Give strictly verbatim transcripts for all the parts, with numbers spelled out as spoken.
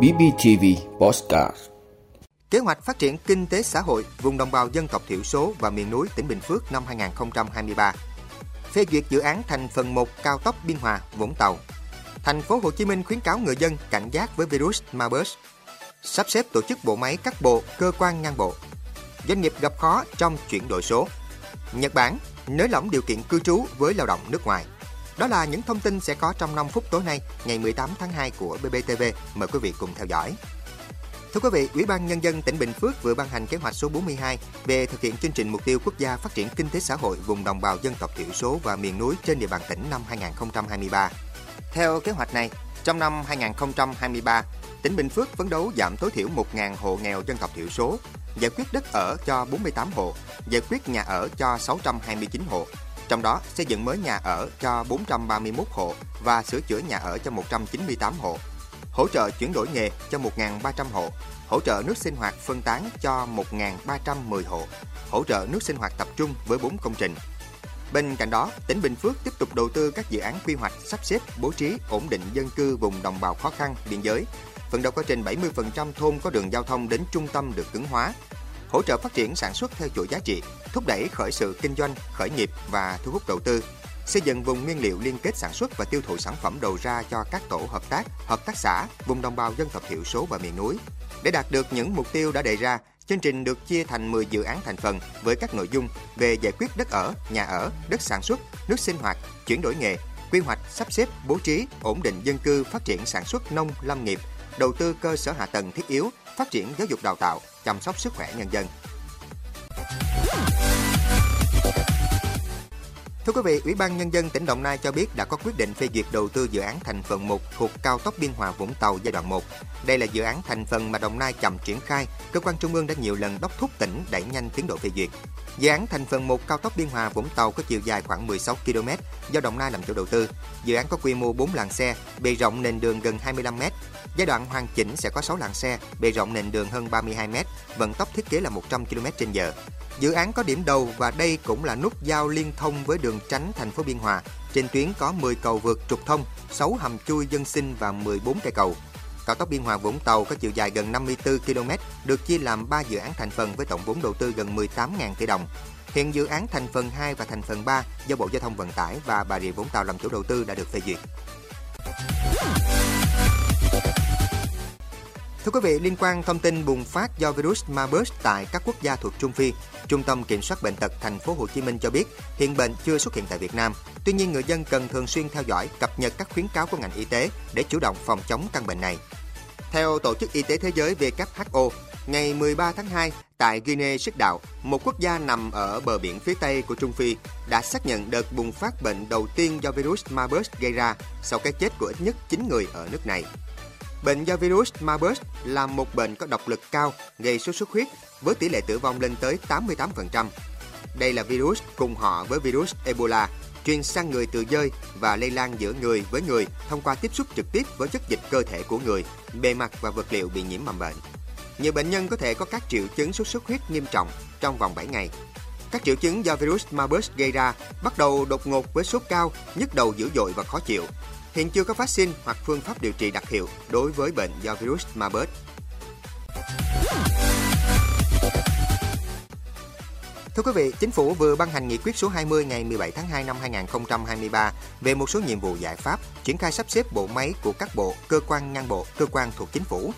bê pê tê vê Podcast. Kế hoạch phát triển kinh tế xã hội vùng đồng bào dân tộc thiểu số và miền núi tỉnh Bình Phước năm hai không hai ba. Phê duyệt dự án thành phần một cao tốc Biên Hòa, Vũng Tàu. Thành phố Hồ Chí Minh khuyến cáo người dân cảnh giác với virus Marburg. Sắp xếp tổ chức bộ máy các bộ, cơ quan ngang bộ. Doanh nghiệp gặp khó trong chuyển đổi số. Nhật Bản nới lỏng điều kiện cư trú với lao động nước ngoài. Đó là những thông tin sẽ có trong năm phút tối nay, ngày mười tám tháng hai của bê pê tê vê. Mời quý vị cùng theo dõi. Thưa quý vị, Ủy ban Nhân dân tỉnh Bình Phước vừa ban hành kế hoạch số bốn mươi hai về thực hiện chương trình mục tiêu quốc gia phát triển kinh tế xã hội vùng đồng bào dân tộc thiểu số và miền núi trên địa bàn tỉnh năm hai không hai ba. Theo kế hoạch này, trong năm hai không hai ba, tỉnh Bình Phước phấn đấu giảm tối thiểu một nghìn hộ nghèo dân tộc thiểu số, giải quyết đất ở cho bốn mươi tám hộ, giải quyết nhà ở cho sáu trăm hai mươi chín hộ, trong đó xây dựng mới nhà ở cho bốn trăm ba mươi mốt hộ và sửa chữa nhà ở cho một trăm chín mươi tám hộ, hỗ trợ chuyển đổi nghề cho một nghìn ba trăm hộ, hỗ trợ nước sinh hoạt phân tán cho một nghìn ba trăm mười hộ, hỗ trợ nước sinh hoạt tập trung với bốn công trình. Bên cạnh đó, tỉnh Bình Phước tiếp tục đầu tư các dự án quy hoạch, sắp xếp, bố trí, ổn định dân cư vùng đồng bào khó khăn, biên giới. Phấn đấu có trên bảy mươi phần trăm thôn có đường giao thông đến trung tâm được cứng hóa, hỗ trợ phát triển sản xuất theo chuỗi giá trị, thúc đẩy khởi sự kinh doanh, khởi nghiệp và thu hút đầu tư, xây dựng vùng nguyên liệu liên kết sản xuất và tiêu thụ sản phẩm đầu ra cho các tổ hợp tác, hợp tác xã, vùng đồng bào dân tộc thiểu số và miền núi. Để đạt được những mục tiêu đã đề ra, chương trình được chia thành mười dự án thành phần với các nội dung về giải quyết đất ở, nhà ở, đất sản xuất, nước sinh hoạt, chuyển đổi nghề, quy hoạch, sắp xếp, bố trí, ổn định dân cư, phát triển sản xuất nông, lâm nghiệp, đầu tư cơ sở hạ tầng thiết yếu, phát triển giáo dục đào tạo, chăm sóc sức khỏe nhân dân. Thưa quý vị, Ủy ban Nhân dân tỉnh Đồng Nai cho biết đã có quyết định phê duyệt đầu tư dự án thành phần một thuộc cao tốc Biên Hòa - Vũng Tàu giai đoạn một. Đây là dự án thành phần mà Đồng Nai chậm triển khai, cơ quan trung ương đã nhiều lần đốc thúc tỉnh đẩy nhanh tiến độ phê duyệt. Dự án thành phần một cao tốc Biên Hòa - Vũng Tàu có chiều dài khoảng mười sáu ki lô mét, do Đồng Nai làm chủ đầu tư. Dự án có quy mô bốn làn xe, bề rộng nền đường gần hai mươi lăm mét. Giai đoạn hoàn chỉnh sẽ có sáu làn xe, bề rộng nền đường hơn ba mươi hai mét, vận tốc thiết kế là một trăm ki lô mét trên giờ. Dự án có điểm đầu và đây cũng là nút giao liên thông với đường tránh thành phố Biên Hòa. Trên tuyến có mười cầu vượt trục thông, sáu hầm chui dân sinh và mười bốn cây cầu. Cao tốc Biên Hòa Vũng Tàu có chiều dài gần năm mươi tư ki lô mét, được chia làm ba dự án thành phần với tổng vốn đầu tư gần mười tám nghìn tỷ đồng. Hiện dự án thành phần hai và thành phần ba do Bộ Giao thông Vận tải và Bà Rịa Vũng Tàu làm chủ đầu tư đã được phê duyệt. Thưa quý vị, liên quan thông tin bùng phát do virus Marburg tại các quốc gia thuộc Trung Phi, Trung tâm Kiểm soát Bệnh tật Thành phố Hồ Chí Minh cho biết hiện bệnh chưa xuất hiện tại Việt Nam. Tuy nhiên, người dân cần thường xuyên theo dõi, cập nhật các khuyến cáo của ngành y tế để chủ động phòng chống căn bệnh này. Theo Tổ chức Y tế Thế giới vê kép hát o, ngày mười ba tháng hai tại Guinea Xích đạo, một quốc gia nằm ở bờ biển phía tây của Trung Phi, đã xác nhận đợt bùng phát bệnh đầu tiên do virus Marburg gây ra sau cái chết của ít nhất chín người ở nước này. Bệnh do virus Marburg là một bệnh có độc lực cao, gây sốt xuất huyết, với tỷ lệ tử vong lên tới tám mươi tám phần trăm. Đây là virus cùng họ với virus Ebola, truyền sang người từ dơi và lây lan giữa người với người thông qua tiếp xúc trực tiếp với chất dịch cơ thể của người, bề mặt và vật liệu bị nhiễm mầm bệnh. Nhiều bệnh nhân có thể có các triệu chứng sốt xuất huyết nghiêm trọng trong vòng bảy ngày. Các triệu chứng do virus Marburg gây ra bắt đầu đột ngột với sốt cao, nhức đầu dữ dội và khó chịu. Hiện chưa có vaccine hoặc phương pháp điều trị đặc hiệu đối với bệnh do virus Marburg. Thưa quý vị, Chính phủ vừa ban hành nghị quyết số hai mươi ngày mười bảy tháng hai năm hai không hai ba về một số nhiệm vụ giải pháp triển khai sắp xếp bộ máy của các bộ, cơ quan ngang bộ, cơ quan thuộc Chính phủ.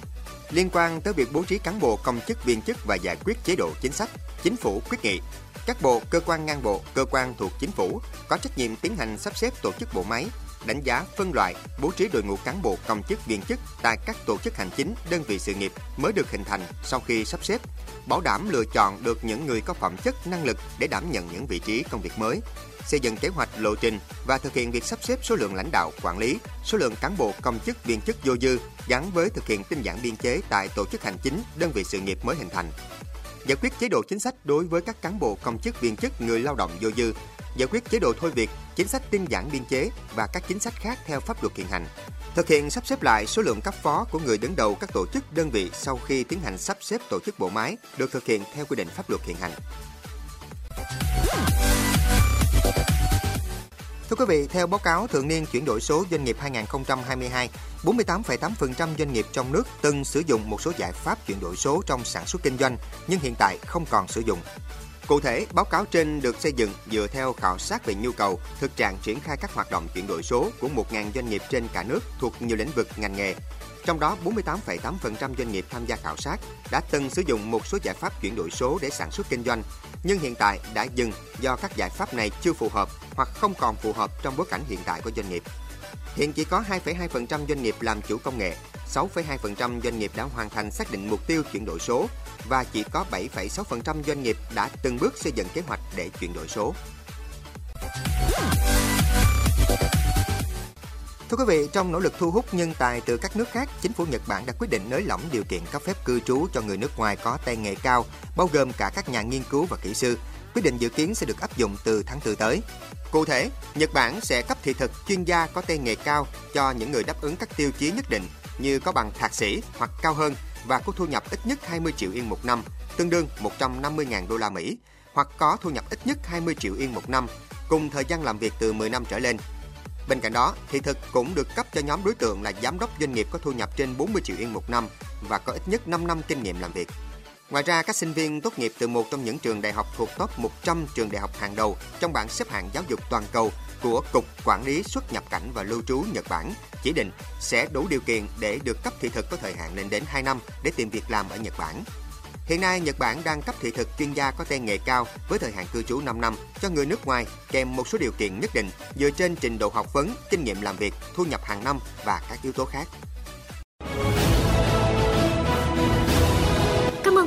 Liên quan tới việc bố trí cán bộ, công chức, viên chức và giải quyết chế độ chính sách, Chính phủ quyết nghị các bộ, cơ quan ngang bộ, cơ quan thuộc Chính phủ có trách nhiệm tiến hành sắp xếp tổ chức bộ máy, đánh giá, phân loại, bố trí đội ngũ cán bộ, công chức, viên chức tại các tổ chức hành chính, đơn vị sự nghiệp mới được hình thành sau khi sắp xếp, bảo đảm lựa chọn được những người có phẩm chất, năng lực để đảm nhận những vị trí công việc mới, xây dựng kế hoạch, lộ trình và thực hiện việc sắp xếp số lượng lãnh đạo, quản lý, số lượng cán bộ, công chức, viên chức vô dư gắn với thực hiện tinh giản biên chế tại tổ chức hành chính, đơn vị sự nghiệp mới hình thành, giải quyết chế độ chính sách đối với các cán bộ, công chức, viên chức, người lao động vô dư, giải quyết chế độ thôi việc, chính sách tinh giản biên chế và các chính sách khác theo pháp luật hiện hành. Thực hiện sắp xếp lại số lượng cấp phó của người đứng đầu các tổ chức, đơn vị sau khi tiến hành sắp xếp tổ chức bộ máy được thực hiện theo quy định pháp luật hiện hành. Thưa quý vị, theo báo cáo thường niên chuyển đổi số doanh nghiệp hai nghìn không trăm hai mươi hai, bốn mươi tám phẩy tám phần trăm doanh nghiệp trong nước từng sử dụng một số giải pháp chuyển đổi số trong sản xuất kinh doanh, nhưng hiện tại không còn sử dụng. Cụ thể, báo cáo trên được xây dựng dựa theo khảo sát về nhu cầu, thực trạng triển khai các hoạt động chuyển đổi số của một nghìn doanh nghiệp trên cả nước thuộc nhiều lĩnh vực ngành nghề. Trong đó, bốn mươi tám phẩy tám phần trăm doanh nghiệp tham gia khảo sát đã từng sử dụng một số giải pháp chuyển đổi số để sản xuất kinh doanh, nhưng hiện tại đã dừng do các giải pháp này chưa phù hợp hoặc không còn phù hợp trong bối cảnh hiện tại của doanh nghiệp. Hiện chỉ có hai phẩy hai phần trăm doanh nghiệp làm chủ công nghệ, sáu phẩy hai phần trăm doanh nghiệp đã hoàn thành xác định mục tiêu chuyển đổi số và chỉ có bảy phẩy sáu phần trăm doanh nghiệp đã từng bước xây dựng kế hoạch để chuyển đổi số. Thưa quý vị, trong nỗ lực thu hút nhân tài từ các nước khác, chính phủ Nhật Bản đã quyết định nới lỏng điều kiện cấp phép cư trú cho người nước ngoài có tay nghề cao, bao gồm cả các nhà nghiên cứu và kỹ sư. Quyết định dự kiến sẽ được áp dụng từ tháng tư tới. Cụ thể, Nhật Bản sẽ cấp thị thực chuyên gia có tay nghề cao cho những người đáp ứng các tiêu chí nhất định như có bằng thạc sĩ hoặc cao hơn và có thu nhập ít nhất hai mươi triệu yên một năm, tương đương một trăm năm mươi nghìn đô la Mỹ, hoặc có thu nhập ít nhất hai mươi triệu yên một năm, cùng thời gian làm việc từ mười năm trở lên. Bên cạnh đó, thị thực cũng được cấp cho nhóm đối tượng là giám đốc doanh nghiệp có thu nhập trên bốn mươi triệu yên một năm và có ít nhất năm năm kinh nghiệm làm việc. Ngoài ra, các sinh viên tốt nghiệp từ một trong những trường đại học thuộc top một trăm trường đại học hàng đầu trong bảng xếp hạng giáo dục toàn cầu của Cục Quản lý xuất nhập cảnh và lưu trú Nhật Bản chỉ định sẽ đủ điều kiện để được cấp thị thực có thời hạn lên đến hai năm để tìm việc làm ở Nhật Bản. Hiện nay, Nhật Bản đang cấp thị thực chuyên gia có tay nghề cao với thời hạn cư trú năm năm cho người nước ngoài kèm một số điều kiện nhất định dựa trên trình độ học vấn, kinh nghiệm làm việc, thu nhập hàng năm và các yếu tố khác. Cảm ơn